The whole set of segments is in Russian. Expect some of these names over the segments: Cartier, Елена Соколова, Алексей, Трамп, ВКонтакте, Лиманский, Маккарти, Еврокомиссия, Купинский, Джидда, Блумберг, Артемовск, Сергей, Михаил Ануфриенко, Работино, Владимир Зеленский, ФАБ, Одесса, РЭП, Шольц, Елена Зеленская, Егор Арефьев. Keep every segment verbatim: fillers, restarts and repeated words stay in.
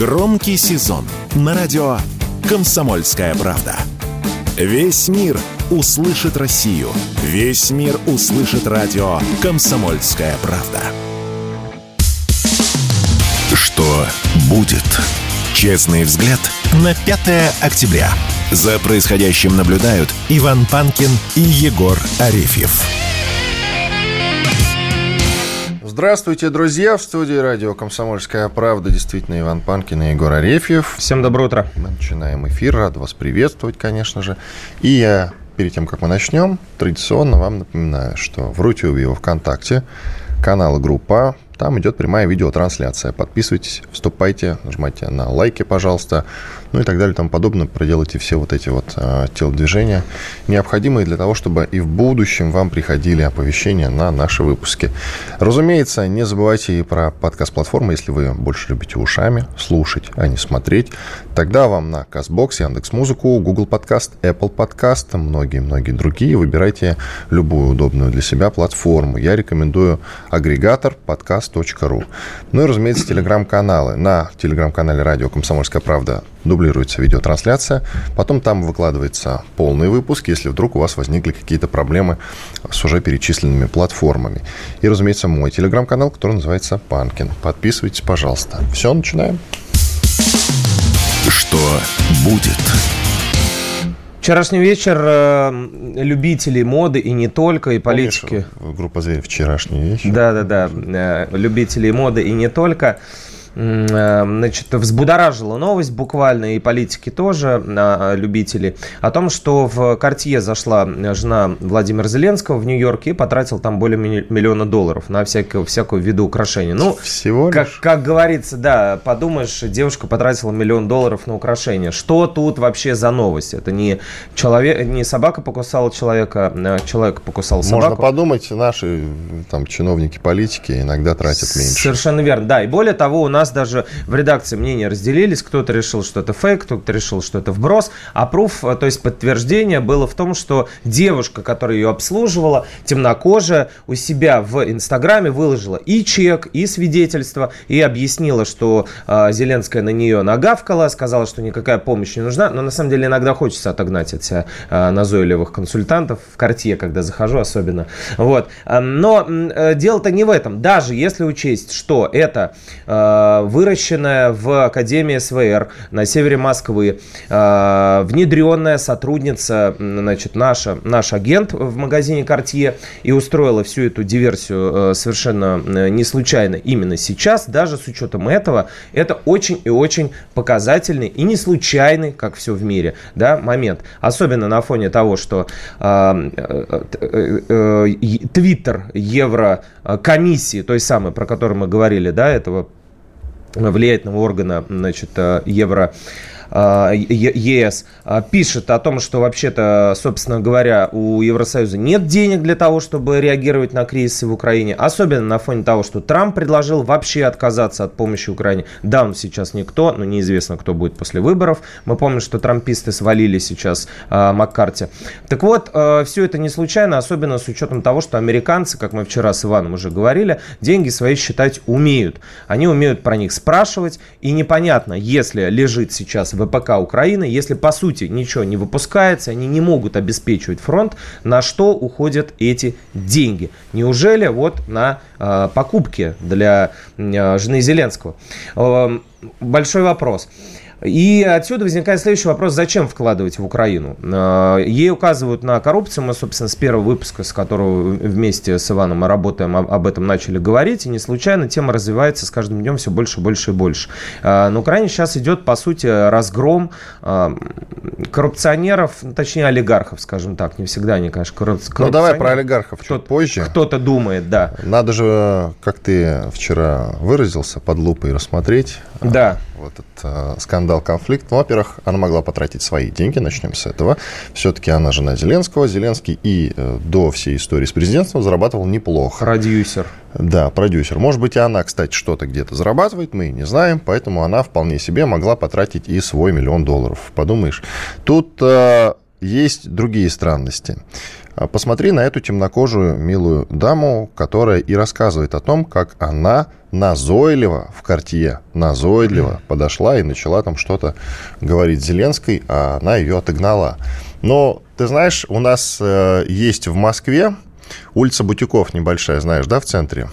Громкий сезон на радио «Комсомольская правда». Весь мир услышит Россию. Весь мир услышит радио «Комсомольская правда». Что будет? Честный взгляд на пятое октября. За происходящим наблюдают Иван Панкин и Егор Арефьев. Здравствуйте, друзья! В студии радио «Комсомольская правда». Действительно, Иван Панкин и Егор Арефьев. Всем доброе утро. Мы начинаем эфир. Рад вас приветствовать, конечно же. И я, перед тем, как мы начнем, традиционно вам напоминаю, что в Rutube и во ВКонтакте канал и группа. Там идет прямая видеотрансляция. Подписывайтесь, вступайте, нажимайте на лайки, пожалуйста. Ну и так далее, и тому подобное. Проделайте все вот эти вот э, телодвижения, необходимые для того, чтобы и в будущем вам приходили оповещения на наши выпуски. Разумеется, не забывайте и про подкаст-платформы. Если вы больше любите ушами слушать, а не смотреть, тогда вам на Castbox, Яндекс.Музыку, Google Podcast, Apple Podcast, многие-многие другие. Выбирайте любую удобную для себя платформу. Я рекомендую агрегатор подкаст. .ру. Ну и, разумеется, телеграм-каналы. На телеграм-канале радио «Комсомольская правда» дублируется видеотрансляция. Потом там выкладывается полный выпуск, если вдруг у вас возникли какие-то проблемы с уже перечисленными платформами. И, разумеется, мой телеграм-канал, который называется «Панкин». Подписывайтесь, пожалуйста. Все, начинаем. Что будет? Вчерашний вечер э, любителей моды и не только, и политики. Помнишь, группа «Зверь» вчерашний вечер? Да-да-да, э, любителей моды и не только. Э, значит, взбудоражила новость буквально, и политики тоже, э, любители, о том, что в Cartier зашла жена Владимира Зеленского в Нью-Йорке и потратила там более миллиона долларов на всякую, всякую виду украшений. Ну, всего лишь? Как, как говорится, да, подумаешь, девушка потратила миллион долларов на украшения. Что тут вообще за новость? Это не, человек, не собака покусала человека, а человек покусал собаку. Можно подумать, наши там чиновники, политики иногда тратят меньше. Совершенно верно, да. И более того, у нас даже в редакции мнения разделились. Кто-то решил, что это фейк, кто-то решил, что это вброс. А пруф, то есть подтверждение, было в том, что девушка, которая ее обслуживала, темнокожая, у себя в Инстаграме выложила и чек, и свидетельство, и объяснила, что э, Зеленская на нее нагавкала, сказала, что никакая помощь не нужна. Но на самом деле иногда хочется отогнать от себя э, назойливых консультантов в Cartier, когда захожу особенно. Вот. Но э, дело-то не в этом. Даже если учесть, что это э, выращенная в Академии СВР на севере Москвы, внедренная сотрудница, значит, наша, наш агент в магазине Cartier, и устроила всю эту диверсию совершенно не случайно именно сейчас, даже с учетом этого, это очень и очень показательный и не случайный, как все в мире, да, момент. Особенно на фоне того, что Twitter Еврокомиссии, той самой, про которую мы говорили, да, этого влиятельного органа, значит, Евро... ЕС пишет о том, что вообще-то, собственно говоря, у Евросоюза нет денег для того, чтобы реагировать на кризисы в Украине, особенно на фоне того, что Трамп предложил вообще отказаться от помощи Украине. Да, он сейчас никто, но неизвестно, кто будет после выборов. Мы помним, что трамписты свалили сейчас а, Маккарти. Так вот, а, все это не случайно, особенно с учетом того, что американцы, как мы вчера с Иваном уже говорили, деньги свои считать умеют. Они умеют про них спрашивать, и непонятно, если лежит сейчас в ВПК Украины, если по сути ничего не выпускается, они не могут обеспечивать фронт, на что уходят эти деньги? Неужели вот на э, покупки для э, жены Зеленского? Э, большой вопрос. И отсюда возникает следующий вопрос, зачем вкладывать в Украину? Ей указывают на коррупцию, мы, собственно, с первого выпуска, с которого вместе с Иваном мы работаем, об этом начали говорить, и не случайно тема развивается с каждым днем все больше, больше и больше. На Украине сейчас идет, по сути, разгром коррупционеров, точнее, олигархов, скажем так, не всегда они, конечно, коррупционеры. Ну, давай про олигархов чуть позже. Кто-то думает, да. Надо же, как ты вчера выразился, под лупой рассмотреть. Да. Вот этот скандал, конфликт. Ну, во-первых, она могла потратить свои деньги, начнем с этого. Все-таки она жена Зеленского. Зеленский и э, до всей истории с президентством зарабатывал неплохо. Продюсер. Да, продюсер. Может быть, и она, кстати, что-то где-то зарабатывает, мы не знаем, поэтому она вполне себе могла потратить и свой миллион долларов. Подумаешь. Тут э, есть другие странности. Посмотри на эту темнокожую милую даму, которая и рассказывает о том, как она назойливо в Cartier, назойливо подошла и начала там что-то говорить Зеленской, а она ее отогнала. Но, ты знаешь, у нас э, есть в Москве улица Бутиков небольшая, знаешь, да, в центре?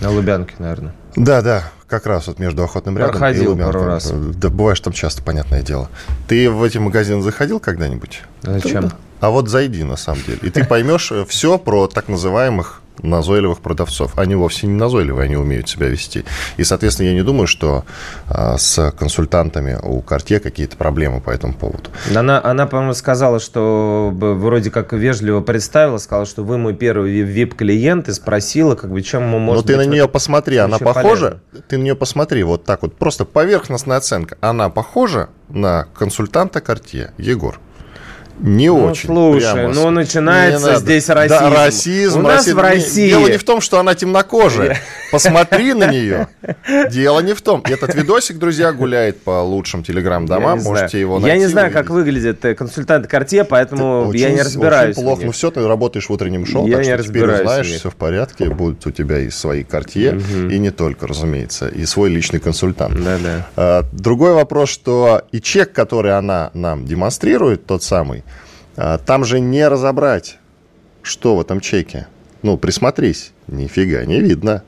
На Лубянке, наверное. Да, да, как раз вот между Охотным рядом проходил и Лубянкой. Пару раз. Да, бываешь там часто, понятное дело. Ты в эти магазины заходил когда-нибудь? Зачем? А вот зайди, на самом деле, и ты поймешь все про так называемых назойливых продавцов. Они вовсе не назойливые, они умеют себя вести. И, соответственно, я не думаю, что а, с консультантами у Cartier какие-то проблемы по этому поводу. Она, она, по-моему, сказала, что вроде как вежливо представила, сказала, что вы мой первый ви ай пи-клиент, и спросила, как бы, чем мы можем... Ну, ты на нее вот посмотри, она похожа? Полезно. Ты на нее посмотри, вот так вот, просто поверхностная оценка. Она похожа на консультанта Cartier, Егор? Не ну, очень. Слушай, прямо. Ну начинается не здесь расизм. Да, расизм. У нас расизм. В России. Дело не в том, что она темнокожая. Посмотри на нее. Дело не в том. Этот видосик, друзья, гуляет по лучшим телеграм-домам. Можете его найти. Я не знаю, как выглядит консультант Cartier, поэтому я не разбираюсь. Очень плохо. Ну все, ты работаешь в утреннем шоу, так что теперь узнаешь, все в порядке. Будут у тебя и свои Cartier, и не только, разумеется, и свой личный консультант. Другой вопрос, что и чек, который она нам демонстрирует, тот самый, там же не разобрать, что в этом чеке. Ну, присмотрись. Нифига не видно.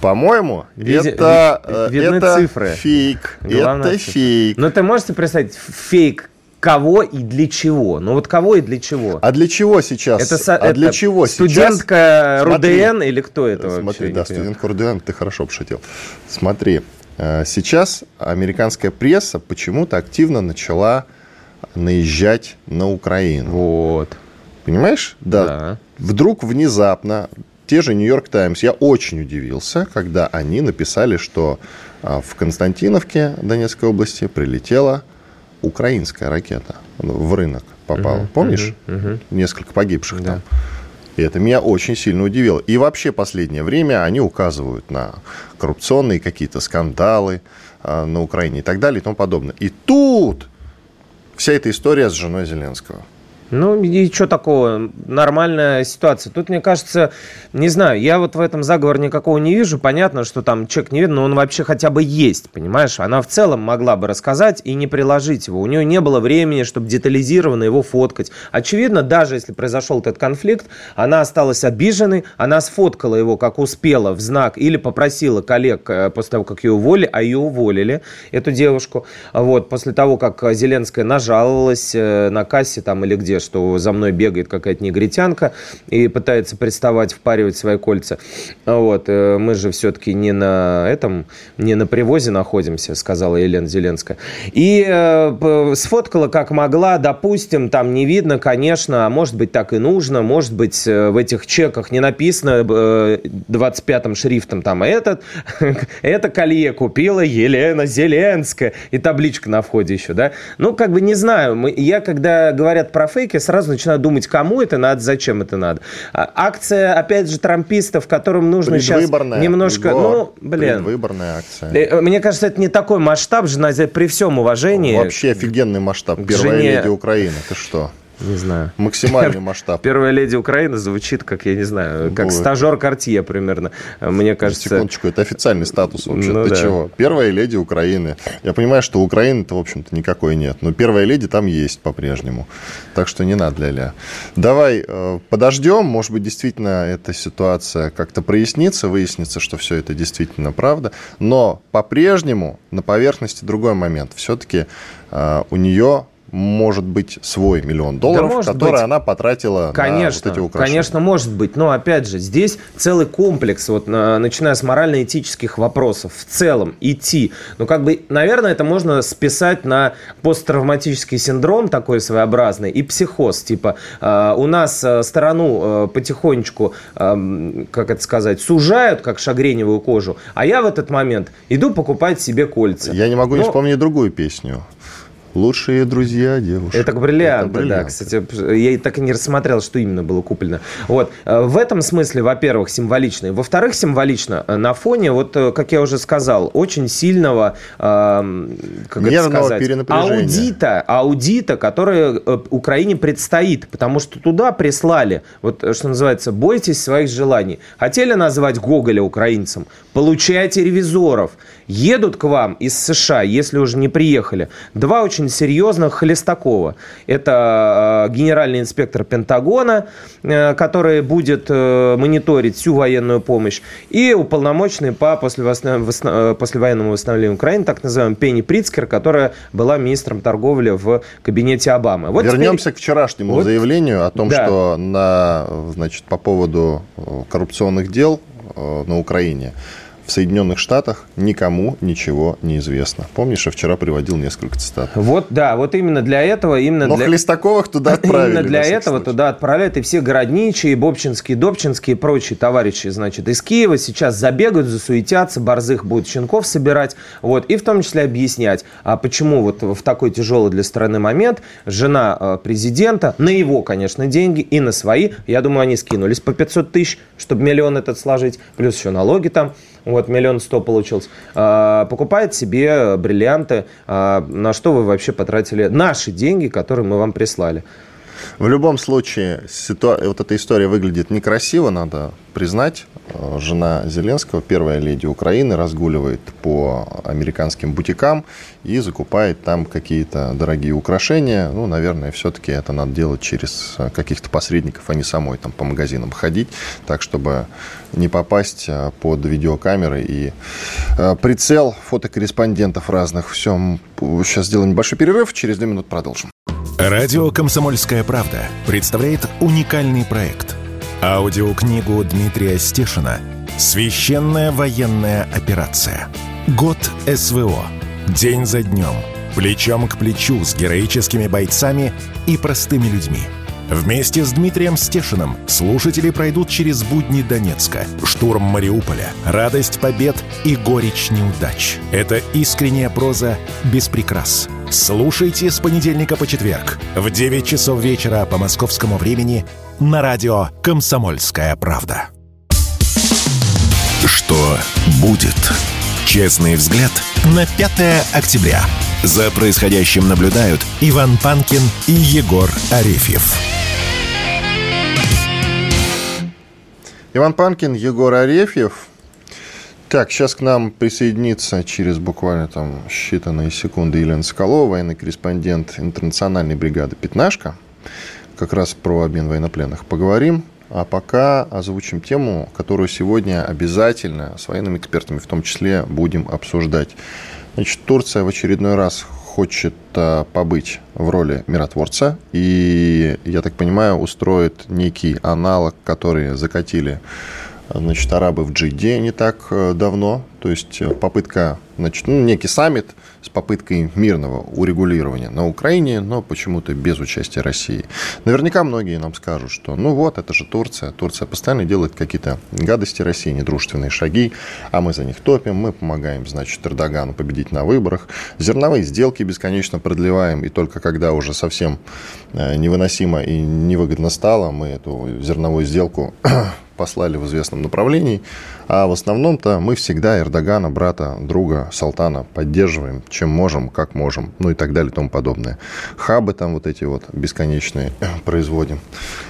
По-моему, Види, это, ви, видны это цифры. Фейк. Главное, это фейк. Но ты можешь представить фейк? Кого и для чего? Ну вот кого и для чего? А для чего сейчас? Это, со... а это для чего студентка сейчас? РУДН смотри, или кто это смотри, вообще? Да, студентка РУДН, ты хорошо пошутил. Смотри, сейчас американская пресса почему-то активно начала наезжать на Украину. Вот. Понимаешь? Да. да. Вдруг внезапно те же «Нью-Йорк Таймс», я очень удивился, когда они написали, что в Константиновке Донецкой области прилетела украинская ракета. В рынок попала. Uh-huh, Помнишь? Uh-huh, uh-huh. Несколько погибших yeah. там. И это меня очень сильно удивило. И вообще последнее время они указывают на коррупционные какие-то скандалы на Украине и так далее и тому подобное. И тут... Вся эта история с женой Зеленского. Ну, и что такого? Нормальная ситуация. Тут, мне кажется, не знаю, я вот в этом заговор никакого не вижу. Понятно, что там чек не видно, но он вообще хотя бы есть, понимаешь? Она в целом могла бы рассказать и не приложить его. У нее не было времени, чтобы детализированно его фоткать. Очевидно, даже если произошел этот конфликт, она осталась обиженной, она сфоткала его, как успела, в знак, или попросила коллег после того, как ее уволили, а ее уволили, эту девушку. Вот, после того, как Зеленская нажаловалась на кассе там или где, что за мной бегает какая-то негритянка и пытается приставать, впаривать свои кольца. Вот. Мы же все-таки не на этом, не на привозе находимся, сказала Елена Зеленская. И э, сфоткала как могла, допустим, там не видно, конечно, а может быть так и нужно, может быть в этих чеках не написано э, двадцать пятым шрифтом там этот, это колье купила Елена Зеленская и табличка на входе еще, да? Ну, как бы не знаю, я когда говорят про фейк, я сразу начинаю думать, кому это надо, зачем это надо. Акция, опять же, трампистов, которым нужно сейчас немножко... Его, ну, блин. Предвыборная акция. Мне кажется, это не такой масштаб, жена, при всем уважении... Вообще офигенный масштаб. Первая жене... леди Украины. Ты что? Не знаю. Максимальный масштаб. Первая леди Украины звучит, как, я не знаю, как стажер Cartier примерно, мне кажется. Секундочку, это официальный статус вообще. Ну, ты да. чего? Первая леди Украины. Я понимаю, что Украины-то, в общем-то, никакой нет, но первая леди там есть по-прежнему. Так что не надо, ля-ля. Давай э, подождем, может быть, действительно эта ситуация как-то прояснится, выяснится, что все это действительно правда. Но по-прежнему на поверхности другой момент. Все-таки э, у нее... может быть, свой миллион долларов, да, который быть. Она потратила конечно, на вот эти украшения. Конечно, может быть. Но, опять же, здесь целый комплекс, вот, на, начиная с морально-этических вопросов, в целом идти. Ну, как бы, наверное, это можно списать на посттравматический синдром такой своеобразный и психоз. Типа, э, у нас э, страну э, потихонечку, э, как это сказать, сужают, как шагреневую кожу, а я в этот момент иду покупать себе кольца. Я не могу Но... не вспомнить другую песню. Лучшие друзья девушки. Это бриллианты, Это бриллианты. Да. Кстати, я так и не рассмотрел, что именно было куплено. Вот. В этом смысле, во-первых, символично. Во-вторых, символично на фоне, вот, как я уже сказал, очень сильного, э, как это сказать, аудита, аудита, который Украине предстоит. Потому что туда прислали, вот что называется, бойтесь своих желаний. Хотели назвать Гоголя украинцем? Получайте ревизоров. Едут к вам из США, если уже не приехали, два очень серьезных Холестакова. Это э, генеральный инспектор Пентагона, э, который будет э, мониторить всю военную помощь, и уполномоченный по послевосна... восна... послевоенному восстановлению Украины, так называемый Пенни Притцкер, которая была министром торговли в кабинете Обамы. Вот вернемся теперь... к вчерашнему вот... заявлению о том, да. что на, значит, по поводу коррупционных дел на Украине в Соединенных Штатах никому ничего не известно. Помнишь, я вчера приводил несколько цитат. Вот, да, вот именно для этого... Именно Но для... Холестаковых туда отправили. Именно для этого случае. Туда отправляют и все городничие, и Бобчинские, и Добчинские, и прочие товарищи, значит, из Киева сейчас забегают, засуетятся, борзых будут щенков собирать, вот, и в том числе объяснять, а почему вот в такой тяжелый для страны момент жена президента, на его, конечно, деньги и на свои, я думаю, они скинулись по пятьсот тысяч, чтобы миллион этот сложить, плюс еще налоги там, вот, миллион сто получилось, а, покупает себе бриллианты. А, на что вы вообще потратили наши деньги, которые мы вам прислали? В любом случае, ситуа... вот эта история выглядит некрасиво, надо признать. Жена Зеленского, первая леди Украины, разгуливает по американским бутикам и закупает там какие-то дорогие украшения. Ну, наверное, все-таки это надо делать через каких-то посредников, а не самой там по магазинам ходить, так, чтобы не попасть под видеокамеры и прицел фотокорреспондентов разных. Все, сейчас сделаем небольшой перерыв, через две минуты продолжим. Радио «Комсомольская правда» представляет уникальный проект. Аудиокнигу Дмитрия Стешина «Священная военная операция. Год СВО. День за днем. Плечом к плечу с героическими бойцами и простыми людьми». Вместе с Дмитрием Стешиным слушатели пройдут через будни Донецка, штурм Мариуполя, радость побед и горечь неудач. Это искренняя проза без прикрас. Слушайте с понедельника по четверг в девять часов вечера по московскому времени на радио «Комсомольская правда». Что будет? Честный взгляд на пятое октября. За происходящим наблюдают Иван Панкин и Егор Арефьев. Иван Панкин, Егор Арефьев. Так, сейчас к нам присоединится через буквально там считанные секунды Елена Соколова, военный корреспондент интернациональной бригады «Пятнашка». Как раз про обмен военнопленных поговорим. А пока озвучим тему, которую сегодня обязательно с военными экспертами в том числе будем обсуждать. Значит, Турция в очередной раз хочет побыть в роли миротворца и, я так понимаю, устроит некий аналог, который закатили, значит, арабы в Джидде не так давно. То есть попытка, значит, ну, некий саммит с попыткой мирного урегулирования на Украине, но почему-то без участия России. Наверняка многие нам скажут, что ну вот, это же Турция. Турция постоянно делает какие-то гадости России, недружественные шаги, а мы за них топим, мы помогаем, значит, Эрдогану победить на выборах. Зерновые сделки бесконечно продлеваем, и только когда уже совсем невыносимо и невыгодно стало, мы эту зерновую сделку послали в известном направлении. А в основном-то мы всегда Эрдогана, брата, друга, султана поддерживаем, чем можем, как можем, ну и так далее и тому подобное. Хабы там вот эти вот бесконечные производим.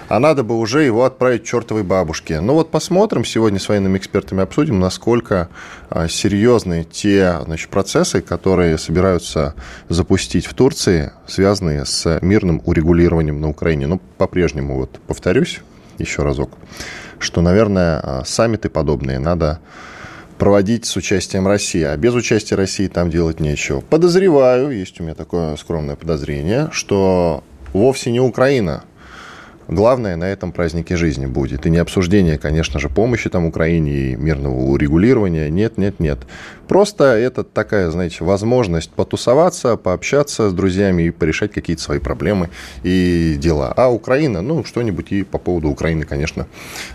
А надо бы уже его отправить к чертовой бабушке. Ну вот посмотрим, сегодня с военными экспертами обсудим, насколько серьезны те, значит, процессы, которые собираются запустить в Турции, связанные с мирным урегулированием на Украине. Ну, по-прежнему, вот повторюсь еще разок, что, наверное, саммиты подобные надо проводить с участием России, а без участия России там делать нечего. Подозреваю, есть у меня такое скромное подозрение, что вовсе не Украина главное на этом празднике жизни будет. И не обсуждение, конечно же, помощи там Украине и мирного урегулирования. Нет, нет, нет. Просто это такая, знаете, возможность потусоваться, пообщаться с друзьями и порешать какие-то свои проблемы и дела. А Украина, ну, что-нибудь и по поводу Украины, конечно,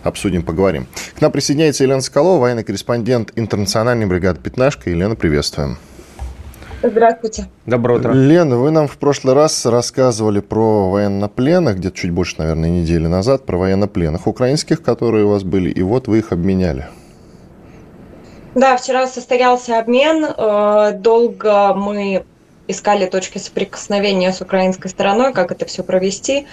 обсудим, поговорим. К нам присоединяется Елена Соколова, военный корреспондент интернациональной бригады «Пятнашка». Елена, приветствуем. Здравствуйте. Доброе утро. Лена, вы нам в прошлый раз рассказывали про военнопленных, где-то чуть больше, наверное, недели назад, про военнопленных украинских, которые у вас были, и вот вы их обменяли. Да, вчера состоялся обмен. Долго мы искали точки соприкосновения с украинской стороной, как это все провести.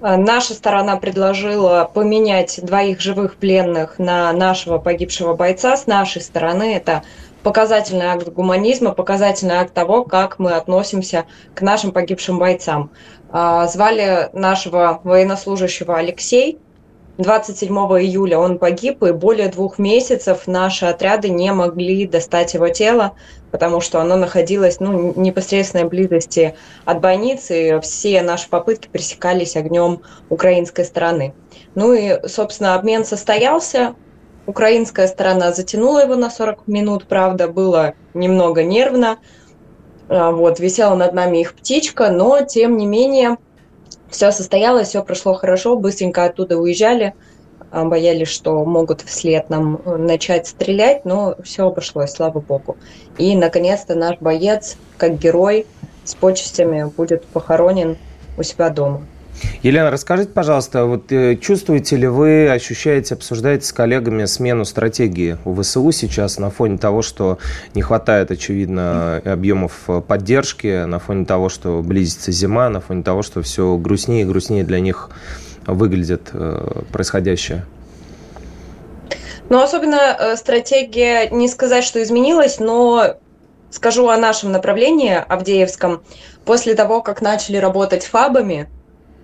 Наша сторона предложила поменять двоих живых пленных на нашего погибшего бойца. С нашей стороны это показательный акт гуманизма, показательный акт того, как мы относимся к нашим погибшим бойцам. Звали нашего военнослужащего Алексей. двадцать седьмого июля он погиб, и более двух месяцев наши отряды не могли достать его тело, потому что оно находилось ну, в непосредственной близости от больницы, и все наши попытки пресекались огнем украинской стороны. Ну и, собственно, обмен состоялся. Украинская сторона затянула его на сорок минут, правда, было немного нервно. Вот, висела над нами их птичка, но, тем не менее, все состоялось, все прошло хорошо, быстренько оттуда уезжали, боялись, что могут вслед нам начать стрелять, но все обошлось, слава богу. И, наконец-то, наш боец, как герой, с почестями будет похоронен у себя дома. Елена, расскажите, пожалуйста, вот чувствуете ли вы, ощущаете, обсуждаете с коллегами смену стратегии у ВСУ сейчас на фоне того, что не хватает, очевидно, объемов поддержки, на фоне того, что близится зима, на фоне того, что все грустнее и грустнее для них выглядит происходящее? Ну, особенно стратегия, не сказать, что изменилась, но... Скажу о нашем направлении, Авдеевском. После того, как начали работать ФАБами,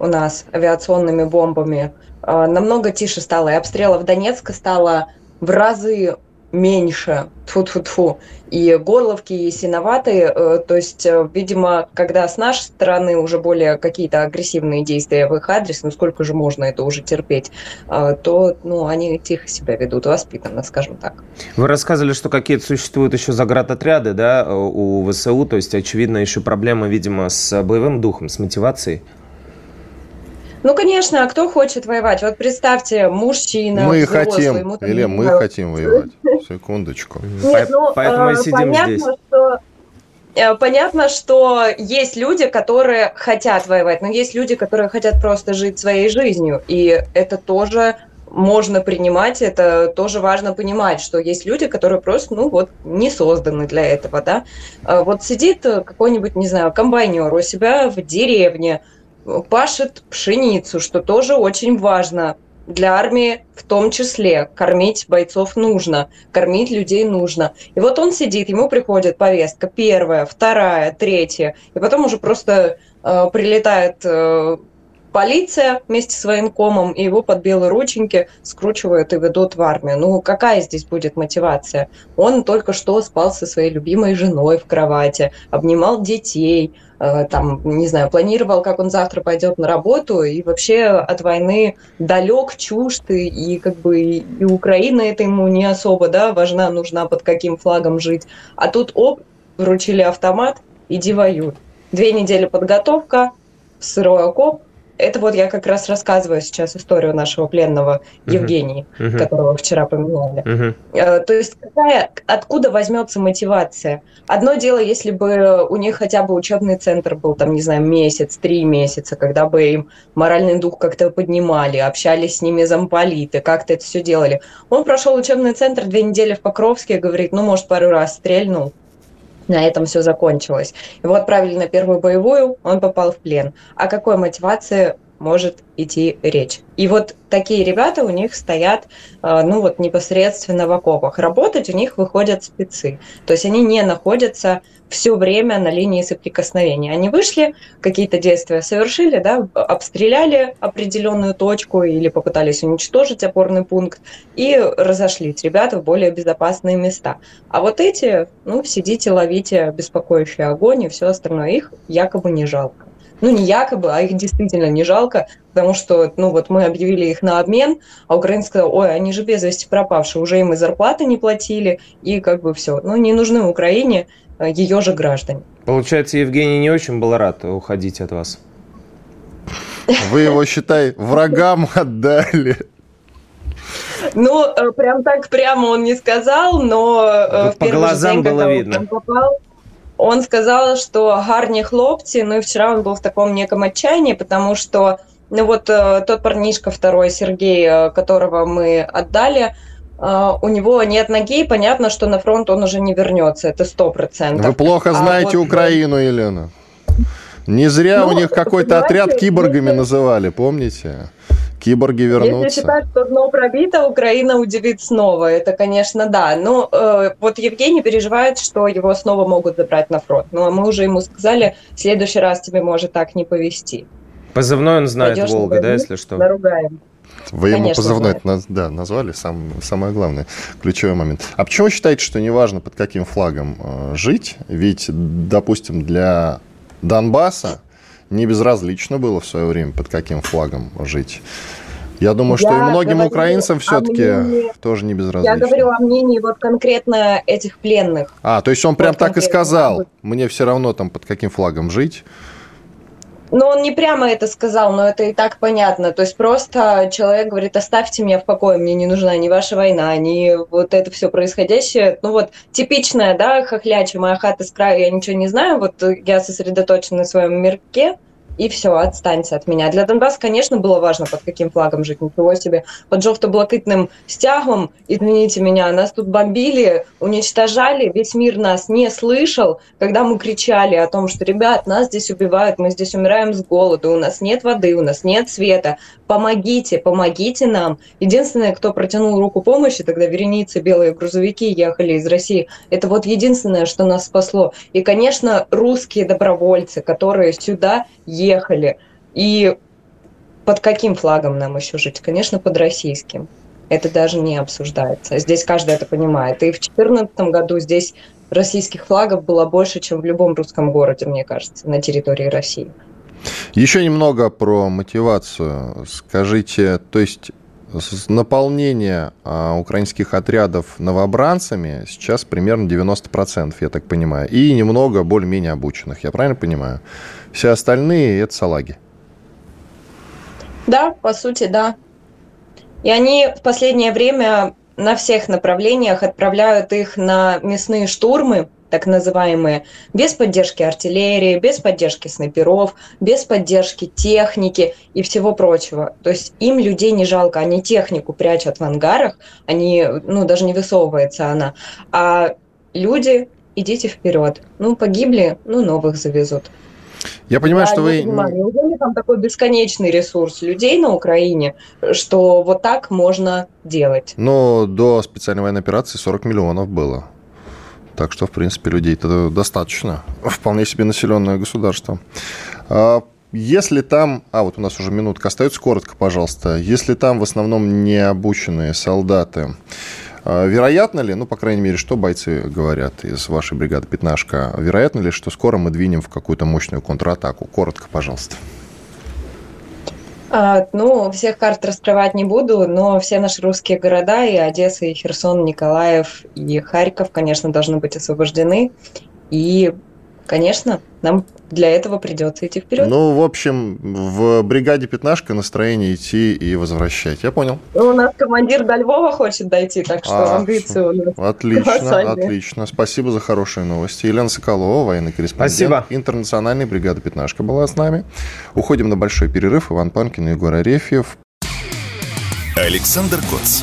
у нас авиационными бомбами, намного тише стало, и обстрелов Донецка стало в разы меньше, тьфу-тьфу-тьфу, и Горловки, и Синоваты, то есть, видимо, когда с нашей стороны уже более какие-то агрессивные действия в их адрес, ну сколько же можно это уже терпеть, то ну, они тихо себя ведут, воспитанно, скажем так. Вы рассказывали, что какие-то существуют еще заградотряды, да, у ВСУ, то есть, очевидно, еще проблемы, видимо, с боевым духом, с мотивацией. Ну, конечно, а кто хочет воевать? Вот представьте, мужчина, мы взрослый. Хотим. Ему, там, Или мы не хотим воевать. Секундочку. Нет, ну, Поэтому и сидим понятно, здесь. Что, понятно, что есть люди, которые хотят воевать, но есть люди, которые хотят просто жить своей жизнью. И это тоже можно принимать, это тоже важно понимать, что есть люди, которые просто, ну, вот, не созданы для этого, да. Вот сидит какой-нибудь, не знаю, комбайнер у себя в деревне, пашет пшеницу, что тоже очень важно. Для армии в том числе кормить бойцов нужно, кормить людей нужно. И вот он сидит, ему приходит повестка первая, вторая, третья, и потом уже просто э, прилетает э, полиция вместе со своим комом, и его под белые рученьки скручивают и ведут в армию. Ну, какая здесь будет мотивация? Он только что спал со своей любимой женой в кровати, обнимал детей, э, там, не знаю, планировал, как он завтра пойдет на работу, и вообще от войны далек, чужд, и, и как бы и, и Украина это ему не особо, да, важна, нужна, под каким флагом жить. А тут, оп, вручили автомат, иди воюй. Две недели подготовка, в сырой окоп. Это вот я как раз рассказываю сейчас историю нашего пленного Евгения, uh-huh. Uh-huh. которого вчера поменяли. Uh-huh. Э, то есть какая, откуда возьмется мотивация? Одно дело, если бы у них хотя бы учебный центр был, там, не знаю, месяц, три месяца, когда бы им моральный дух как-то поднимали, общались с ними замполиты, как-то это все делали. Он прошел учебный центр две недели в Покровске и говорит, ну, может, пару раз стрельнул. На этом все закончилось. Его отправили на первую боевую, он попал в плен. О какой мотивации может идти речь? И вот такие ребята у них стоят, ну вот непосредственно в окопах. Работать у них выходят спецы. То есть они не находятся все время на линии соприкосновения. Они вышли, какие-то действия совершили, да, обстреляли определенную точку или попытались уничтожить опорный пункт и разошлись ребята в более безопасные места. А вот эти, ну, сидите, ловите беспокоящий огонь и все остальное, их якобы не жалко. Ну, не якобы, а их действительно не жалко, потому что, ну, вот мы объявили их на обмен, а Украина сказала, ой, они же без вести пропавшие, уже им и зарплаты не платили, и как бы все. Ну, не нужны Украине ее же граждане. Получается, Евгений не очень был рад уходить от вас. Вы его, считай, врагам отдали. Ну, прям так прямо он не сказал, но... По глазам было видно. он сказал, что гарні хлопці, ну и вчера он был в таком неком отчаянии, потому что, ну вот э, тот парнишка второй, Сергей, э, которого мы отдали, Uh, у него нет ноги, и понятно, что на фронт он уже не вернется, это сто процентов. Вы плохо знаете а вот... Украину, Елена. Не зря ну, у них какой-то отряд киборгами если... называли, помните? Киборги вернутся. Если считать, что дно пробито, Украина удивит снова, это, конечно, да. Но э, вот Евгений переживает, что его снова могут забрать на фронт. Ну, а мы уже ему сказали, в следующий раз тебе может так не повезти. Позывной он знает, Пойдешь Волга, да, если что? Наругаем. Вы ему Конечно, позывной наз, да, назвали, сам, самое главное, ключевой момент. А почему считаете, что неважно, под каким флагом э, жить? Ведь, допустим, для Донбасса не безразлично было в свое время, под каким флагом жить. Я думаю, что я и многим украинцам все-таки мнении, тоже не безразлично. Я говорю о мнении вот конкретно этих пленных. А, то есть он вот прям так и сказал, мне все равно там под каким флагом жить. Ну, он не прямо это сказал, но это и так понятно. То есть просто человек говорит, оставьте меня в покое, мне не нужна ни ваша война, ни вот это все происходящее. Ну вот типичная, да, хохлячья, моя хата с краю, я ничего не знаю, вот я сосредоточен на своем мирке, и все, отстаньте от меня. Для Донбасса, конечно, было важно, под каким флагом жить, ничего себе. Под жовто-блакитным стягом, извините меня, нас тут бомбили, уничтожали, весь мир нас не слышал, когда мы кричали о том, что, ребят, нас здесь убивают, мы здесь умираем с голоду, у нас нет воды, у нас нет света, помогите, помогите нам. Единственное, кто протянул руку помощи, тогда вереницы, белые грузовики ехали из России, это вот единственное, что нас спасло. И, конечно, русские добровольцы, которые сюда ехали. И под каким флагом нам еще жить? Конечно, под российским. Это даже не обсуждается. Здесь каждый это понимает. И в две тысячи четырнадцатом году здесь российских флагов было больше, чем в любом русском городе, мне кажется, на территории России. Еще немного про мотивацию. Скажите, то есть наполнение а, украинских отрядов новобранцами сейчас примерно девяносто процентов, я так понимаю, и немного более-менее обученных, я правильно понимаю? Все остальные – это салаги. Да, по сути, да. И они в последнее время на всех направлениях отправляют их на мясные штурмы, так называемые, без поддержки артиллерии, без поддержки снайперов, без поддержки техники и всего прочего. То есть им людей не жалко, они технику прячут в ангарах, они, ну, даже не высовывается она. А люди, идите вперед. Ну, погибли, ну, новых завезут. Я понимаю, да, что вы... Неужели там такой бесконечный ресурс людей на Украине, что вот так можно делать? Ну, до специальной военной операции сорок миллионов было. Так что, в принципе, людей-то достаточно. Вполне себе населенное государство. Если там... А, вот у нас уже минутка остается. Коротко, пожалуйста. Если там в основном необученные солдаты... Вероятно ли, ну, по крайней мере, что бойцы говорят из вашей бригады «Пятнашка», вероятно ли, что скоро мы двинем в какую-то мощную контратаку? Коротко, пожалуйста. А, ну, всех карт раскрывать не буду, но все наши русские города, и Одесса, и Херсон, Николаев, и Харьков, конечно, должны быть освобождены. И, конечно, нам для этого придется идти вперед. Ну, в общем, в бригаде «Пятнашка» настроение идти и возвращать. Я понял. Ну, у нас командир до Львова хочет дойти, так что а, амбиции у нас. Отлично, колоссальные. Отлично. Спасибо за хорошие новости. Елена Соколова, военный корреспондент. Спасибо. Интернациональная бригада «Пятнашка» была с нами. Уходим на большой перерыв. Иван Панкин и Егор Арефьев. Александр Коц.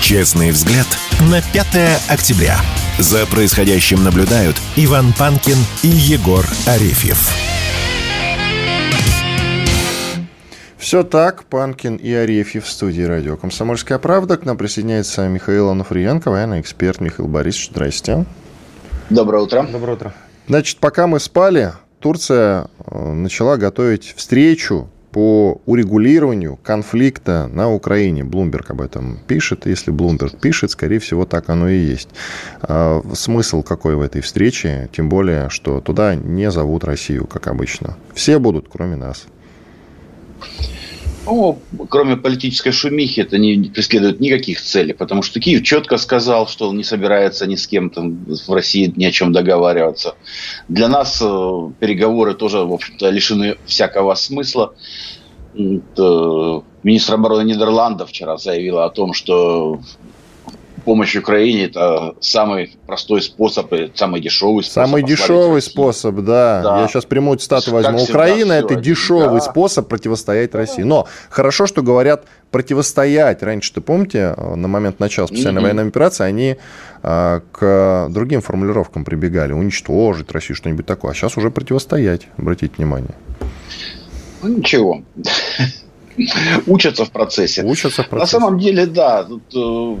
Честный взгляд на пятое октября. За происходящим наблюдают Иван Панкин и Егор Арефьев. Все так. Панкин и Арефьев в студии радио «Комсомольская правда». К нам присоединяется Михаил Ануфриенко, военный эксперт. Михаил Борисович, здрасте. Доброе утро. Доброе утро. Значит, пока мы спали, Турция начала готовить встречу по урегулированию конфликта на Украине. Блумберг об этом пишет. Если Блумберг пишет, скорее всего, так оно и есть. А смысл какой в этой встрече? Тем более, что туда не зовут Россию, как обычно. Все будут, кроме нас. Ну, кроме политической шумихи, это не преследует никаких целей, потому что Киев четко сказал, что он не собирается ни с кем там в России ни о чем договариваться. Для нас э, переговоры тоже, в общем-то, лишены всякого смысла. Это, министр обороны Нидерландов вчера заявила о том, что помощь Украине – это самый простой способ, самый дешевый способ. Самый дешевый способ, да. да. Я сейчас прямую цитату возьму. Как Украина – это дешевый да. способ противостоять России. Но хорошо, что говорят противостоять. Раньше-то, помните, на момент начала специальной mm-hmm. военной операции они а, к другим формулировкам прибегали. Уничтожить Россию, что-нибудь такое. А сейчас уже противостоять, обратите внимание. Ну, ничего. Учатся в процессе. Учатся в процессе. На самом деле, да, тут...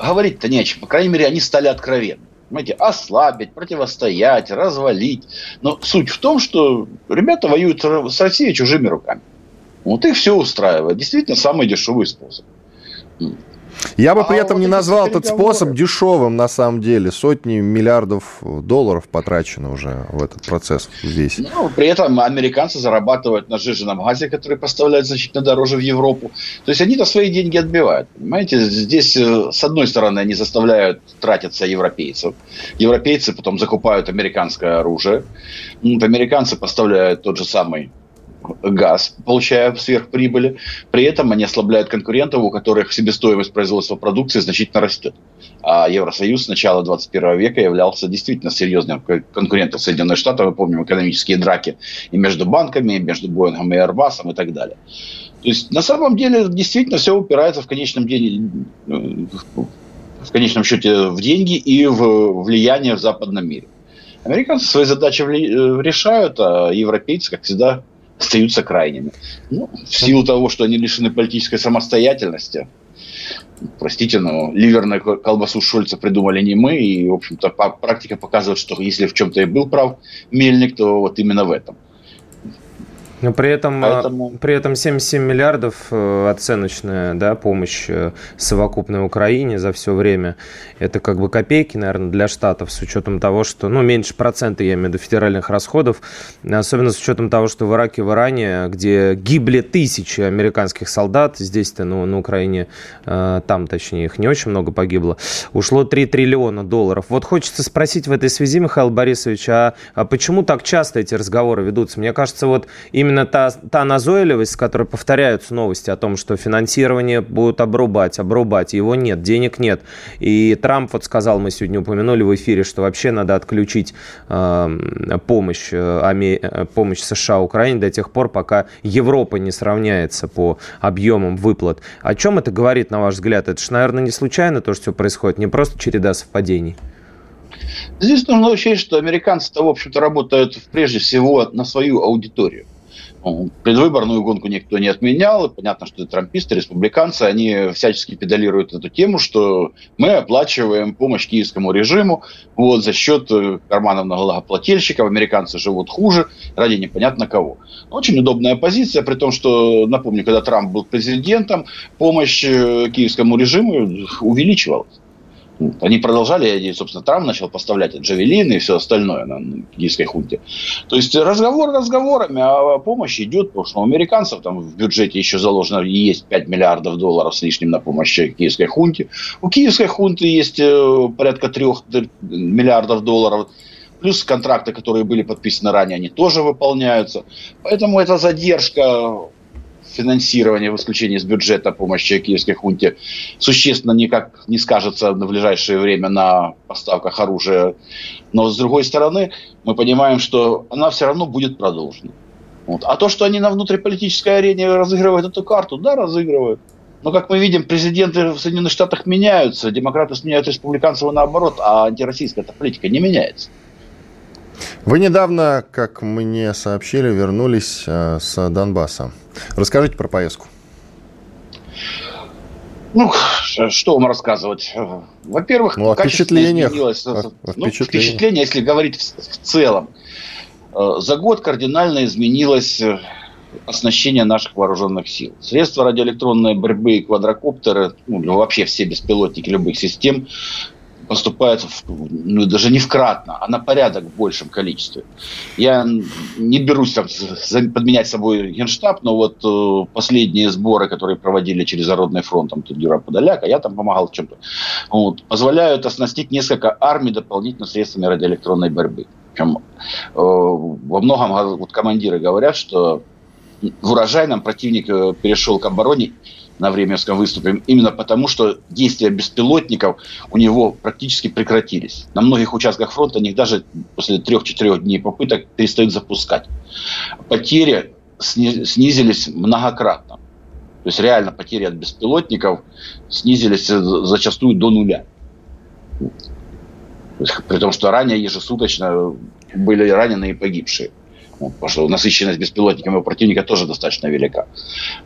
Говорить-то не о чем. По крайней мере, они стали откровенны. Понимаете, ослабить, противостоять, развалить. Но суть в том, что ребята воюют с Россией чужими руками. Вот их все устраивает. Действительно, самый дешевый способ. Я бы а при этом вот не назвал этот способ дешевым, на самом деле. Сотни миллиардов долларов потрачено уже в этот процесс весь. Ну, при этом американцы зарабатывают на сжиженном газе, который поставляют значительно дороже в Европу. То есть, они-то свои деньги отбивают. Понимаете, здесь, с одной стороны, они заставляют тратиться европейцев. Европейцы потом закупают американское оружие. Вот, американцы поставляют тот же самый газ, получая сверхприбыли. При этом они ослабляют конкурентов, у которых себестоимость производства продукции значительно растет. А Евросоюз с начала двадцать первого века являлся действительно серьезным конкурентом Соединенных Штатов. Мы помним экономические драки и между банками, и между Боингом и Airbus'ом и так далее. То есть, на самом деле, действительно все упирается в конечном деле... в конечном счете в деньги и в влияние в западном мире. Американцы свои задачи решают, а европейцы, как всегда, остаются крайними. Ну, в силу того, что они лишены политической самостоятельности, простите, но ливерную колбасу Шольца придумали не мы, и, в общем-то, практика показывает, что если в чем-то и был прав Мельник, то вот именно в этом. Но при этом, Поэтому... при этом семьдесят семь миллиардов оценочная, да, помощь совокупной Украине за все время. Это как бы копейки, наверное, для штатов, с учетом того, что... Ну, меньше процента, я имею в виду, федеральных расходов. Особенно с учетом того, что в Ираке, в Иране, где гибли тысячи американских солдат, здесь-то, ну, на Украине, там, точнее, их не очень много погибло, ушло три триллиона долларов. Вот хочется спросить в этой связи, Михаил Борисович, а, а почему так часто эти разговоры ведутся? Мне кажется, вот именно Именно та, та назойливость, с которой повторяются новости о том, что финансирование будут обрубать, обрубать, его нет, денег нет. И Трамп вот сказал, мы сегодня упомянули в эфире, что вообще надо отключить э, помощь, э, помощь США Украине до тех пор, пока Европа не сравняется по объемам выплат. О чем это говорит, на ваш взгляд? Это же, наверное, не случайно то, что все происходит, не просто череда совпадений. Здесь нужно учесть, что американцы-то, в общем-то, работают прежде всего на свою аудиторию. Предвыборную гонку никто не отменял. И понятно, что трамписты, республиканцы, они всячески педалируют эту тему, что мы оплачиваем помощь киевскому режиму вот, за счет карманов налогоплательщиков. Американцы живут хуже ради непонятно кого. Очень удобная позиция, при том, что, напомню, когда Трамп был президентом, помощь киевскому режиму увеличивалась. Они продолжали, и, собственно, Трамп начал поставлять джавелины и все остальное на киевской хунте. То есть разговор разговорами, а помощь идет, потому что у американцев там в бюджете еще заложено и есть пять миллиардов долларов с лишним на помощь киевской хунте. У киевской хунты есть порядка три миллиардов долларов. Плюс контракты, которые были подписаны ранее, они тоже выполняются. Поэтому эта задержка... финансирование, в исключении из бюджета помощи киевской хунте, существенно никак не скажется на ближайшее время на поставках оружия. Но, с другой стороны, мы понимаем, что она все равно будет продолжена. Вот. А то, что они на внутриполитической арене разыгрывают эту карту, да, разыгрывают. Но, как мы видим, президенты в Соединенных Штатах меняются, демократы сменяют республиканцев наоборот, а антироссийская политика не меняется. Вы недавно, как мне сообщили, вернулись э, с Донбасса. Расскажите про поездку. Ну, что вам рассказывать? Во-первых, ну, качество изменилось. О, о ну, впечатление, если говорить в, в целом. Э, за год кардинально изменилось оснащения наших вооруженных сил. Средства радиоэлектронной борьбы и квадрокоптеры, ну, вообще все беспилотники любых систем, поступают в, ну, даже не вкратно, а на порядок в большем количестве. Я не берусь там подменять собой Генштаб, но вот э, последние сборы, которые проводили через Народный фронт, там тут Юра Подоляк, а я там помогал в чем-то, вот, позволяют оснастить несколько армий дополнительно средствами радиоэлектронной борьбы. Причем э, во многом вот, командиры говорят, что в урожайном противник перешел к обороне на Временском выступе именно потому, что действия беспилотников у него практически прекратились. На многих участках фронта они даже после трех-четырех дней попыток перестают запускать. Потери снизились многократно. То есть реально потери от беспилотников снизились зачастую до нуля. То есть, при том, что ранее ежесуточно были раненые и погибшие. Потому что насыщенность беспилотниками у противника тоже достаточно велика.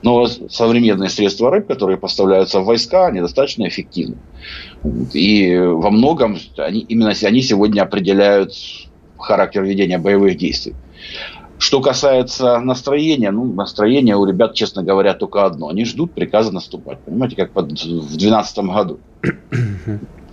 Но современные средства РЭП, которые поставляются в войска, они достаточно эффективны. И во многом они, именно они сегодня определяют характер ведения боевых действий. Что касается настроения, ну, настроение у ребят, честно говоря, только одно. Они ждут приказа наступать. Понимаете, как под, в двенадцатом году.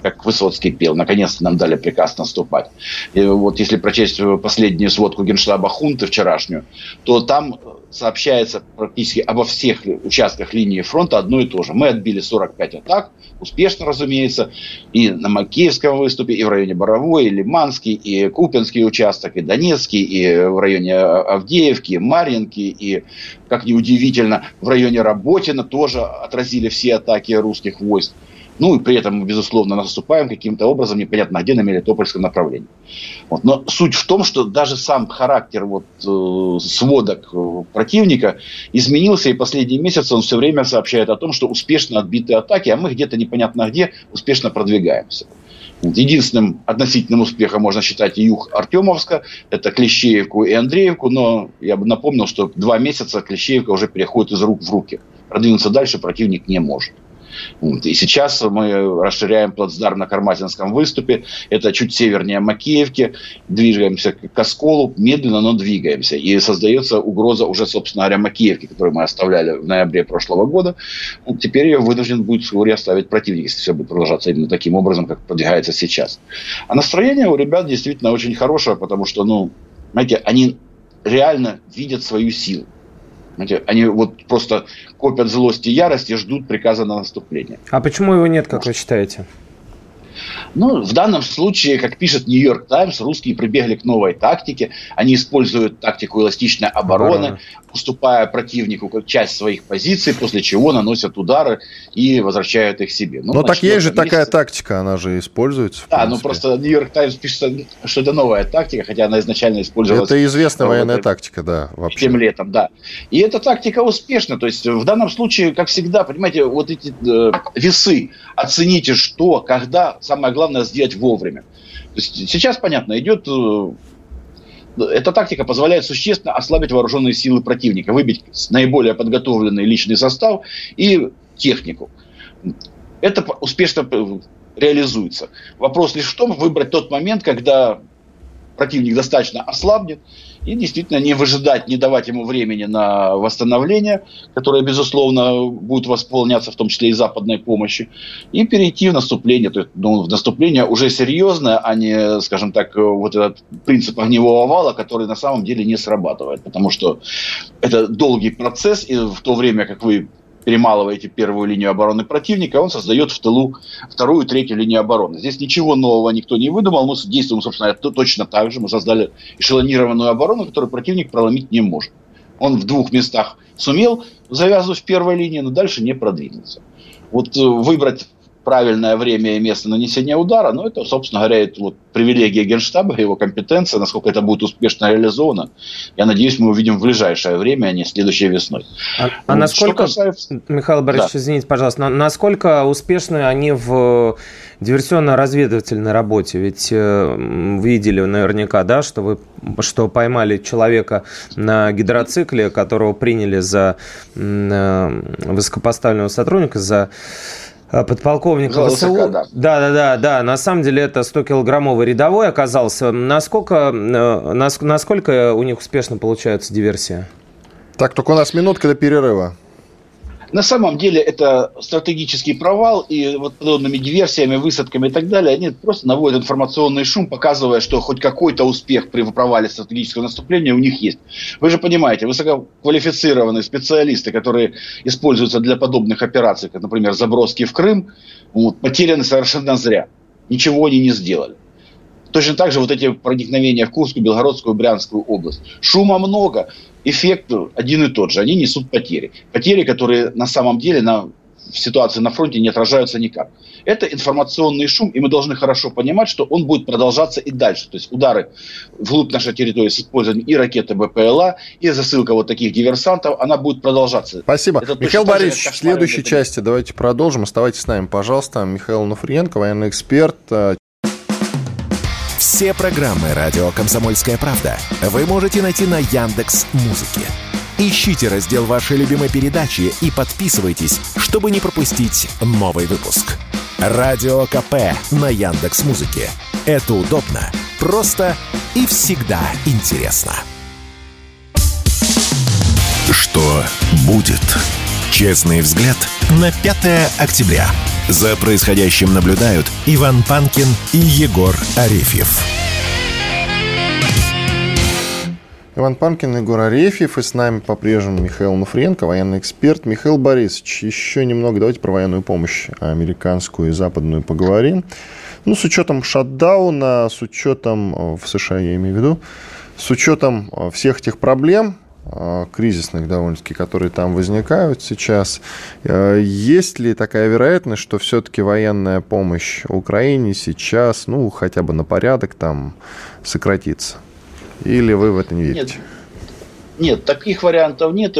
Как Высоцкий пел, наконец-то нам дали приказ наступать. И вот если прочесть последнюю сводку Генштаба хунты вчерашнюю, то там сообщается практически обо всех участках линии фронта одно и то же. Мы отбили сорок пять атак, успешно, разумеется, и на Макеевском выступе, и в районе Боровой, и Лиманский, и Купинский участок, и Донецкий, и в районе Авдеевки, и Марьинки, и, как ни удивительно, в районе Работино тоже отразили все атаки русских войск. Ну, и при этом мы, безусловно, наступаем каким-то образом, непонятно где, на Мелитопольском направлении. Вот. Но суть в том, что даже сам характер вот, э, сводок противника изменился, и последние месяцы он все время сообщает о том, что успешно отбиты атаки, а мы где-то непонятно где успешно продвигаемся. Вот. Единственным относительным успехом можно считать и юг Артемовска, это Клещеевку и Андреевку, но я бы напомнил, что два месяца Клещеевка уже переходит из рук в руки. Продвинуться дальше противник не может. И сейчас мы расширяем плацдарм на Кармазинском выступе. Это чуть севернее Макеевки. Двигаемся к Осколу. Медленно, но двигаемся. И создается угроза уже, собственно говоря, Макеевки, которую мы оставляли в ноябре прошлого года. Теперь ее вынужден будет вскоре оставить противник, если все будет продолжаться именно таким образом, как продвигается сейчас. А настроение у ребят действительно очень хорошее, потому что, ну, знаете, они реально видят свою силу. Они вот просто копят злость и ярость и ждут приказа на наступление. А почему его нет, как вы считаете? Ну, в данном случае, как пишет Нью-Йорк Таймс, русские прибегли к новой тактике. Они используют тактику эластичной обороны, Оборона. уступая противнику часть своих позиций, после чего наносят удары и возвращают их себе. Ну, но так есть же месяца... такая тактика, она же используется. Да, ну просто Нью-Йорк Таймс пишет, что это новая тактика, хотя она изначально использовалась... Это известная в... военная тактика, да, вообще. Тем летом, да. И эта тактика успешна. То есть в данном случае, как всегда, понимаете, вот эти э, весы, оцените, что, когда... Самое главное сделать вовремя. То есть сейчас, понятно, идет... Эта тактика позволяет существенно ослабить вооруженные силы противника, выбить наиболее подготовленный личный состав и технику. Это успешно реализуется. Вопрос лишь в том, выбрать тот момент, когда противник достаточно ослабнет, и действительно не выжидать, не давать ему времени на восстановление, которое, безусловно, будет восполняться в том числе и западной помощи, и перейти в наступление. То есть, ну, в наступление уже серьезное, а не, скажем так, вот этот принцип огневого вала, который на самом деле не срабатывает, потому что это долгий процесс, и в то время, как вы перемалываете первую линию обороны противника, он создает в тылу вторую, третью линию обороны. Здесь ничего нового никто не выдумал. Мы действуем, собственно, точно так же. Мы создали эшелонированную оборону, которую противник проломить не может. Он в двух местах сумел завязнуть в первой линии, но дальше не продвинулся. Вот выбрать правильное время и место нанесения удара, но это, собственно говоря, это вот привилегия Генштаба, его компетенция, насколько это будет успешно реализовано. Я надеюсь, мы увидим в ближайшее время, а не следующей весной. А, а насколько, касается... Михаил Борисович, да. извините, пожалуйста, насколько успешны они в диверсионно-разведывательной работе? Ведь видели наверняка, да, что вы что поймали человека на гидроцикле, которого приняли за высокопоставленного сотрудника, за... подполковника ВСУ. Да. да, да, да, да. На самом деле это сто килограммовый рядовой оказался. Насколько, насколько у них успешно получаются диверсии? Так, только у нас минутка до перерыва. На самом деле это стратегический провал, и вот подобными диверсиями, высадками и так далее, они просто наводят информационный шум, показывая, что хоть какой-то успех при провале стратегического наступления у них есть. Вы же понимаете, высококвалифицированные специалисты, которые используются для подобных операций, как, например, заброски в Крым, вот, потеряны совершенно зря. Ничего они не сделали. Точно так же вот эти проникновения в Курскую, Белгородскую, Брянскую область. Шума много, эффект один и тот же. Они несут потери. Потери, которые на самом деле на, в ситуации на фронте не отражаются никак. Это информационный шум, и мы должны хорошо понимать, что он будет продолжаться и дальше. То есть удары вглубь нашей территории с использованием и ракеты БПЛА, и засылка вот таких диверсантов, она будет продолжаться. Спасибо. Это Михаил Борисович, в следующей части давайте продолжим. Оставайтесь с нами, пожалуйста. Михаил Нуфриенко, военный эксперт. Все программы «Радио Комсомольская правда» вы можете найти на Яндекс.Музыке. Ищите раздел вашей любимой передачи и подписывайтесь, чтобы не пропустить новый выпуск. «Радио КП» на Яндекс.Музыке. Это удобно, просто и всегда интересно. Что будет? Честный взгляд на пятое октября. За происходящим наблюдают Иван Панкин и Егор Арефьев. Иван Панкин, Егор Арефьев, и с нами по-прежнему Михаил Нуфриенко, военный эксперт. Михаил Борисович, еще немного давайте про военную помощь американскую и западную поговорим. Ну, с учетом шатдауна, с учетом, в США я имею в виду, с учетом всех тех проблем, кризисных довольно-таки, которые там возникают сейчас. Есть ли такая вероятность, что все-таки военная помощь Украине сейчас, ну, хотя бы на порядок там сократится? Или вы в это не верите? Нет. Нет, таких вариантов нет.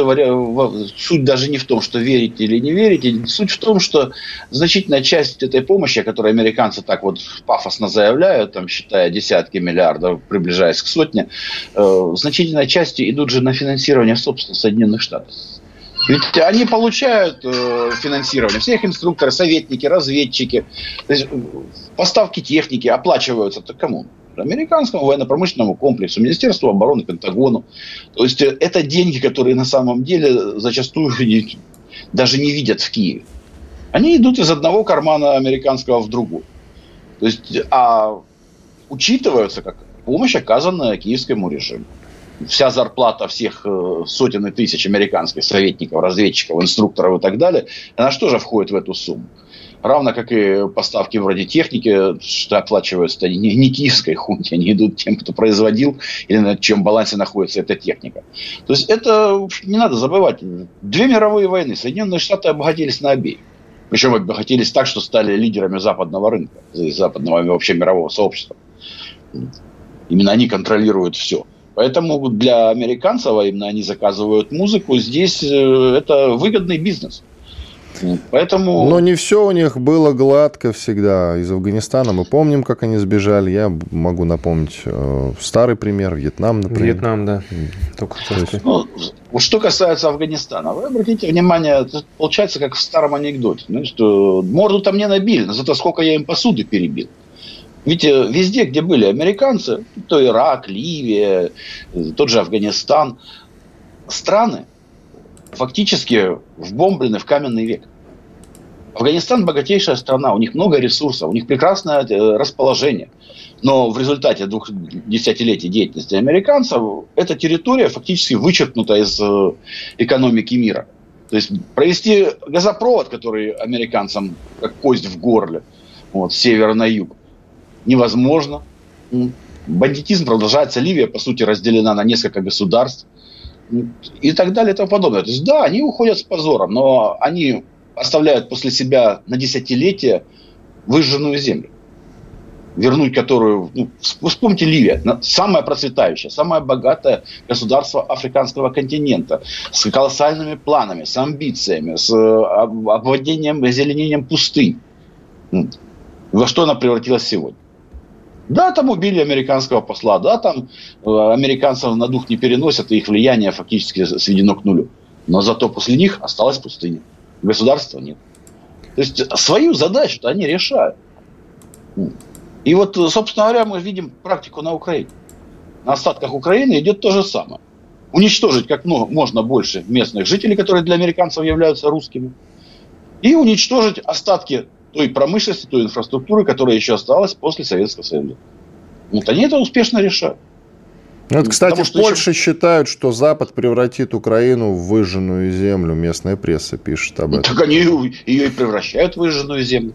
Суть даже не в том, что верите или не верите. Суть в том, что значительная часть этой помощи, о которой американцы так вот пафосно заявляют, там, считая десятки миллиардов, приближаясь к сотне, э, значительная часть идут же на финансирование, собственно, Соединенных Штатов. Ведь они получают э, финансирование. Все их инструкторы, советники, разведчики. То есть поставки техники оплачиваются. Так кому? Американскому военно-промышленному комплексу, Министерству обороны, Пентагону. То есть это деньги, которые на самом деле зачастую даже не видят в Киеве. Они идут из одного кармана американского в другой. То есть, а учитываются как помощь, оказанная киевскому режиму. Вся зарплата всех сотен и тысяч американских советников, разведчиков, инструкторов и так далее, она что же входит в эту сумму? Равно как и поставки вроде техники, что оплачиваются не, не киевской хунте, они идут тем, кто производил, или на чем балансе находится эта техника. То есть это не надо забывать. Две мировые войны. Соединенные Штаты обогатились на обеих. Причем обогатились так, что стали лидерами западного рынка, западного вообще мирового сообщества. Именно они контролируют все. Поэтому для американцев, именно они заказывают музыку, здесь это выгодный бизнес. Поэтому... Но не все у них было гладко всегда. Из Афганистана мы помним, как они сбежали. Я могу напомнить старый пример, Вьетнам, например. Вьетнам, да. Только есть... ну, что касается Афганистана, вы обратите внимание, получается, как в старом анекдоте. Ну, что морду там не набили, но зато сколько я им посуды перебил. Ведь везде, где были американцы, то Ирак, Ливия, тот же Афганистан, страны фактически вбомблены в каменный век. Афганистан богатейшая страна, у них много ресурсов, у них прекрасное расположение. Но в результате двух десятилетий деятельности американцев эта территория фактически вычеркнута из экономики мира. То есть провести газопровод, который американцам как кость в горле, вот, с севера на юг, невозможно. Бандитизм продолжается. Ливия, по сути, разделена на несколько государств. И так далее, и тому подобное. То есть, да, они уходят с позором, но они оставляют после себя на десятилетия выжженную землю, вернуть которую... Ну, вспомните Ливию, самое процветающее, самое богатое государство африканского континента, с колоссальными планами, с амбициями, с обводением, озеленением пустынь. Во что она превратилась сегодня? Да, там убили американского посла, да, там э, американцев на дух не переносят, и их влияние фактически сведено к нулю. Но зато после них осталась пустыня. Государства нет. То есть свою задачу-то они решают. И вот, собственно говоря, мы видим практику на Украине. На остатках Украины идет то же самое. уничтожить как много, можно больше местных жителей, которые для американцев являются русскими, и уничтожить остатки той промышленности, той инфраструктуры, которая еще осталась после Советского Союза. Вот они это успешно решают. Вот, кстати, потому, в Польше еще... считают, что Запад превратит Украину в выжженную землю. Местная пресса пишет об этом. Ну, так они ее, ее и превращают в выжженную землю.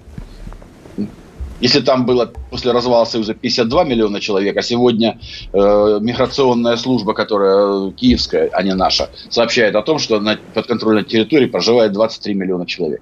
Если там было после развала Союза пятьдесят два миллиона человек, а сегодня э, миграционная служба, которая киевская, а не наша, сообщает о том, что на подконтрольной территории проживает двадцать три миллиона человек.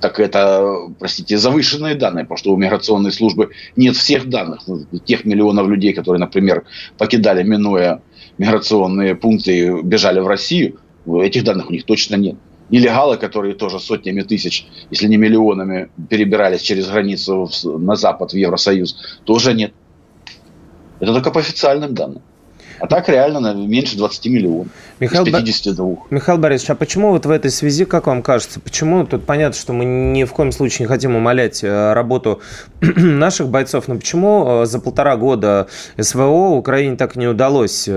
Так это, простите, завышенные данные, потому что у миграционной службы нет всех данных. Тех миллионов людей, которые, например, покидали, минуя миграционные пункты, бежали в Россию, этих данных у них точно нет. Нелегалы, которые тоже сотнями тысяч, если не миллионами, перебирались через границу на Запад, в Евросоюз, тоже нет. Это только по официальным данным. А так реально меньше двадцати миллионов. Михаил, пятидесяти двух. Михаил Борисович, а почему вот в этой связи, как вам кажется, почему, тут понятно, что мы ни в коем случае не хотим умалять работу наших бойцов, но почему за полтора года СВО Украине так и не удалось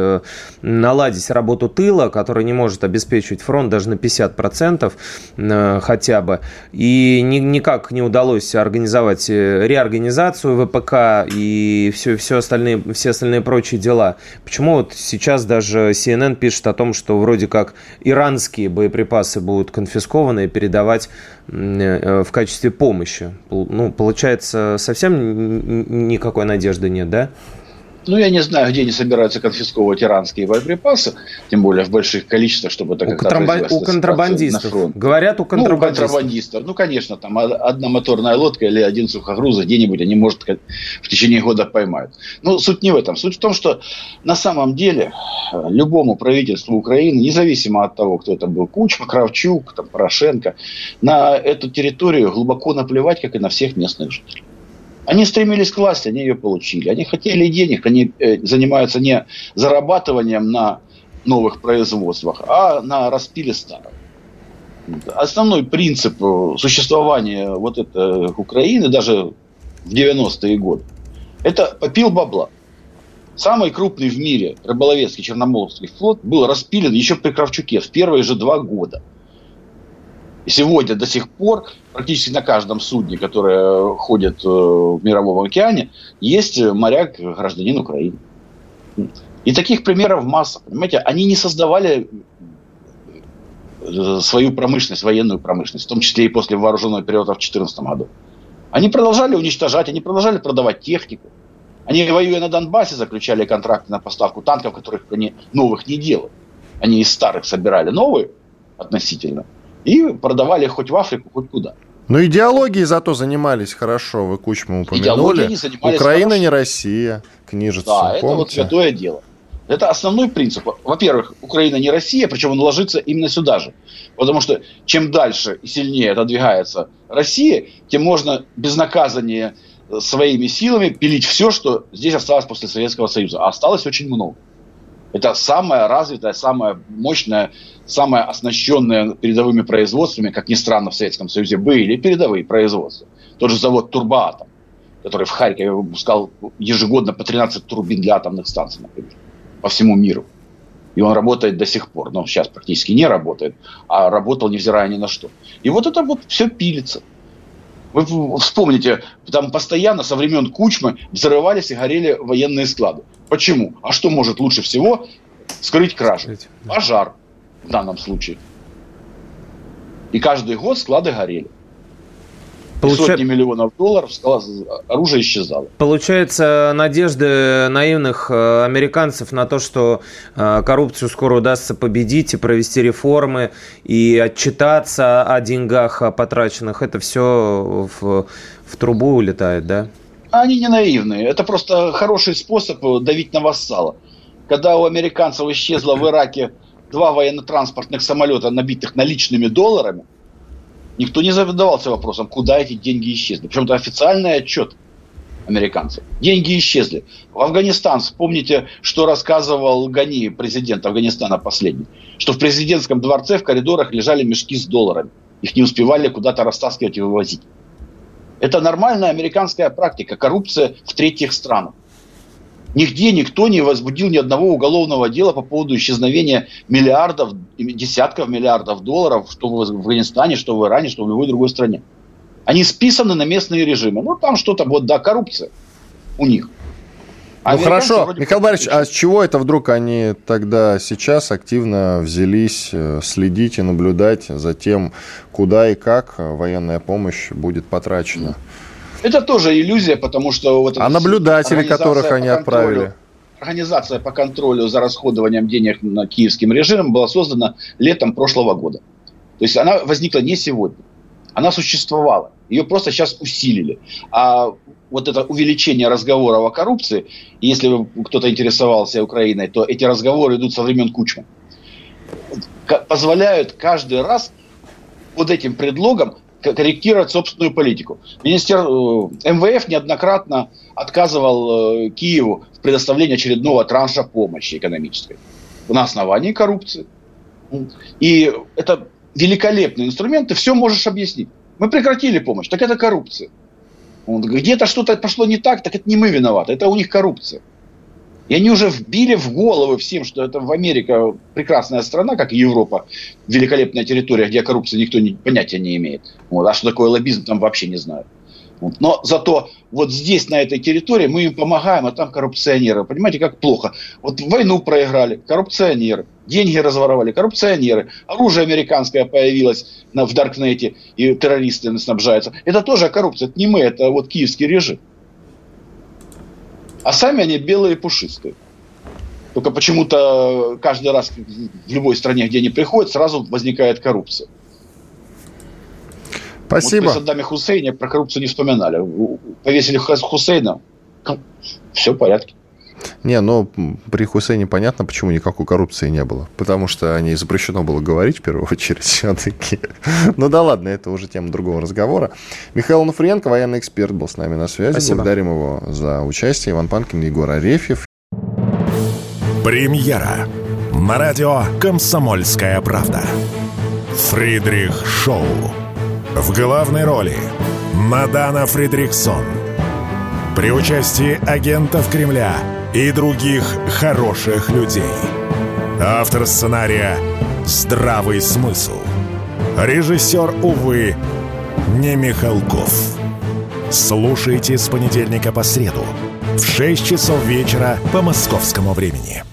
наладить работу тыла, который не может обеспечивать фронт даже на пятьдесят процентов хотя бы, и никак не удалось организовать реорганизацию ВПК и все, все, остальные, все остальные прочие дела? Почему вот сейчас даже Си Эн Эн пишет о том, что вроде как иранские боеприпасы будут конфискованы и передавать в качестве помощи? Ну, получается, совсем никакой надежды нет, да? Ну, я не знаю, где они собираются конфисковывать иранские боеприпасы, тем более в больших количествах, чтобы это как-то развивалось. У контрабандистов. Говорят, у контрабандистов. Ну, у контрабандистов. Ну, конечно, там одна моторная лодка или один сухогруз где-нибудь они, может, в течение года поймают. Но суть не в этом. Суть в том, что на самом деле любому правительству Украины, независимо от того, кто это был, Кучма, Кравчук, там, Порошенко, на эту территорию глубоко наплевать, как и на всех местных жителей. Они стремились к власти, они ее получили. Они хотели денег, они занимаются не зарабатыванием на новых производствах, а на распиле старого. Основной принцип существования вот этой Украины, даже в девяностые годы, это попил бабла. Самый крупный в мире рыболовецкий Черноморский флот был распилен еще при Кравчуке в первые же два года. И сегодня до сих пор практически на каждом судне, которое ходит в Мировом океане, есть моряк, гражданин Украины. И таких примеров масса. Понимаете, они не создавали свою промышленность, военную промышленность, в том числе и после вооруженного периода в две тысячи четырнадцатом году. Они продолжали уничтожать, они продолжали продавать технику. Они, воюя на Донбассе, заключали контракты на поставку танков, которых они новых не делали. Они из старых собирали новые относительно. И продавали их хоть в Африку, хоть куда. Но идеологией зато занимались хорошо, вы Кучму упомянули. Украина хорошо. Не Россия, книжица. Да, помните? Это вот святое дело. Это основной принцип. Во-первых, Украина не Россия, причем он ложится именно сюда же. Потому что чем дальше и сильнее отодвигается Россия, тем можно безнаказаннее своими силами пилить все, что здесь осталось после Советского Союза. А осталось очень много. Это самая развитая, самая мощная, самая оснащенная передовыми производствами, как ни странно, в Советском Союзе были передовые производства. Тот же завод «Турбоатом», который в Харькове выпускал ежегодно по тринадцать турбин для атомных станций, например, по всему миру. И он работает до сих пор, но сейчас практически не работает, а работал невзирая ни на что. И вот это вот все пилится. Вы вспомните, там постоянно со времен Кучмы взрывались и горели военные склады. Почему? А что может лучше всего скрыть кражу? Пожар в данном случае. И каждый год склады горели. Получ... Сотни миллионов долларов оружие исчезало. Получается, надежды наивных американцев на то, что коррупцию скоро удастся победить и провести реформы, и отчитаться о деньгах, о потраченных, это все в, в трубу улетает, да? Они не наивные. Это просто хороший способ давить на вассала. Когда у американцев исчезло в Ираке два военно-транспортных самолета, набитых наличными долларами, никто не задавался вопросом, куда эти деньги исчезли. Причем это официальный отчет американцев. Деньги исчезли. В Афганистан, вспомните, что рассказывал Гани, президент Афганистана последний, что в президентском дворце в коридорах лежали мешки с долларами. Их не успевали куда-то растаскивать и вывозить. Это нормальная американская практика. Коррупция в третьих странах. Нигде никто не возбудил ни одного уголовного дела по поводу исчезновения миллиардов, десятков миллиардов долларов, что в Афганистане, что в Иране, что в любой другой стране. Они списаны на местные режимы. Ну, там что-то, вот, да, коррупция у них. А ну, хорошо. Михаил Борисович, а с чего это вдруг они тогда сейчас активно взялись следить и наблюдать за тем, куда и как военная помощь будет потрачена? Это тоже иллюзия, потому что... Вот а наблюдатели, которых они отправили? Организация по контролю за расходованием денег на киевским режимом была создана летом прошлого года. То есть она возникла не сегодня. Она существовала. Ее просто сейчас усилили. А вот это увеличение разговоров о коррупции, если кто-то интересовался Украиной, то эти разговоры идут со времен Кучмы. Позволяют каждый раз под этим предлогом корректировать собственную политику. Министер эм вэ эф неоднократно отказывал Киеву в предоставлении очередного транша помощи экономической на основании коррупции. И это великолепный инструмент, ты все можешь объяснить. Мы прекратили помощь, так это коррупция. Где-то что-то пошло не так, так это не мы виноваты, это у них коррупция. И они уже вбили в головы всем, что это в Америка прекрасная страна, как и Европа, великолепная территория, где коррупции никто не, понятия не имеет. Вот, а что такое лоббизм, там вообще не знают. Вот. Но зато вот здесь, на этой территории, мы им помогаем, а там коррупционеры. Понимаете, как плохо. Вот войну проиграли, коррупционеры. Деньги разворовали, коррупционеры. Оружие американское появилось на, в Даркнете, и террористы снабжаются. Это тоже коррупция, это не мы, это вот киевский режим. А сами они белые и пушистые. Только почему-то каждый раз в любой стране, где они приходят, сразу возникает коррупция. Спасибо. Вот при Саддаме Хусейне про коррупцию не вспоминали. Повесили Хусейна, все в порядке. Не, ну при Хусейне понятно, почему никакой коррупции не было. Потому что о ней запрещено было говорить в первую очередь все-таки. Ну да ладно, это уже тема другого разговора. Михаил Онуфриенко, военный эксперт, был с нами на связи. Спасибо. Благодарим его за участие. Иван Панкин, Егор Арефьев. Премьера на радио «Комсомольская правда». Фридрих Шоу. В главной роли Мадана Фридрихсон. При участии агентов Кремля и других хороших людей. Автор сценария «Здравый смысл». Режиссер, увы, не Михалков. Слушайте с понедельника по среду в шесть часов вечера по московскому времени.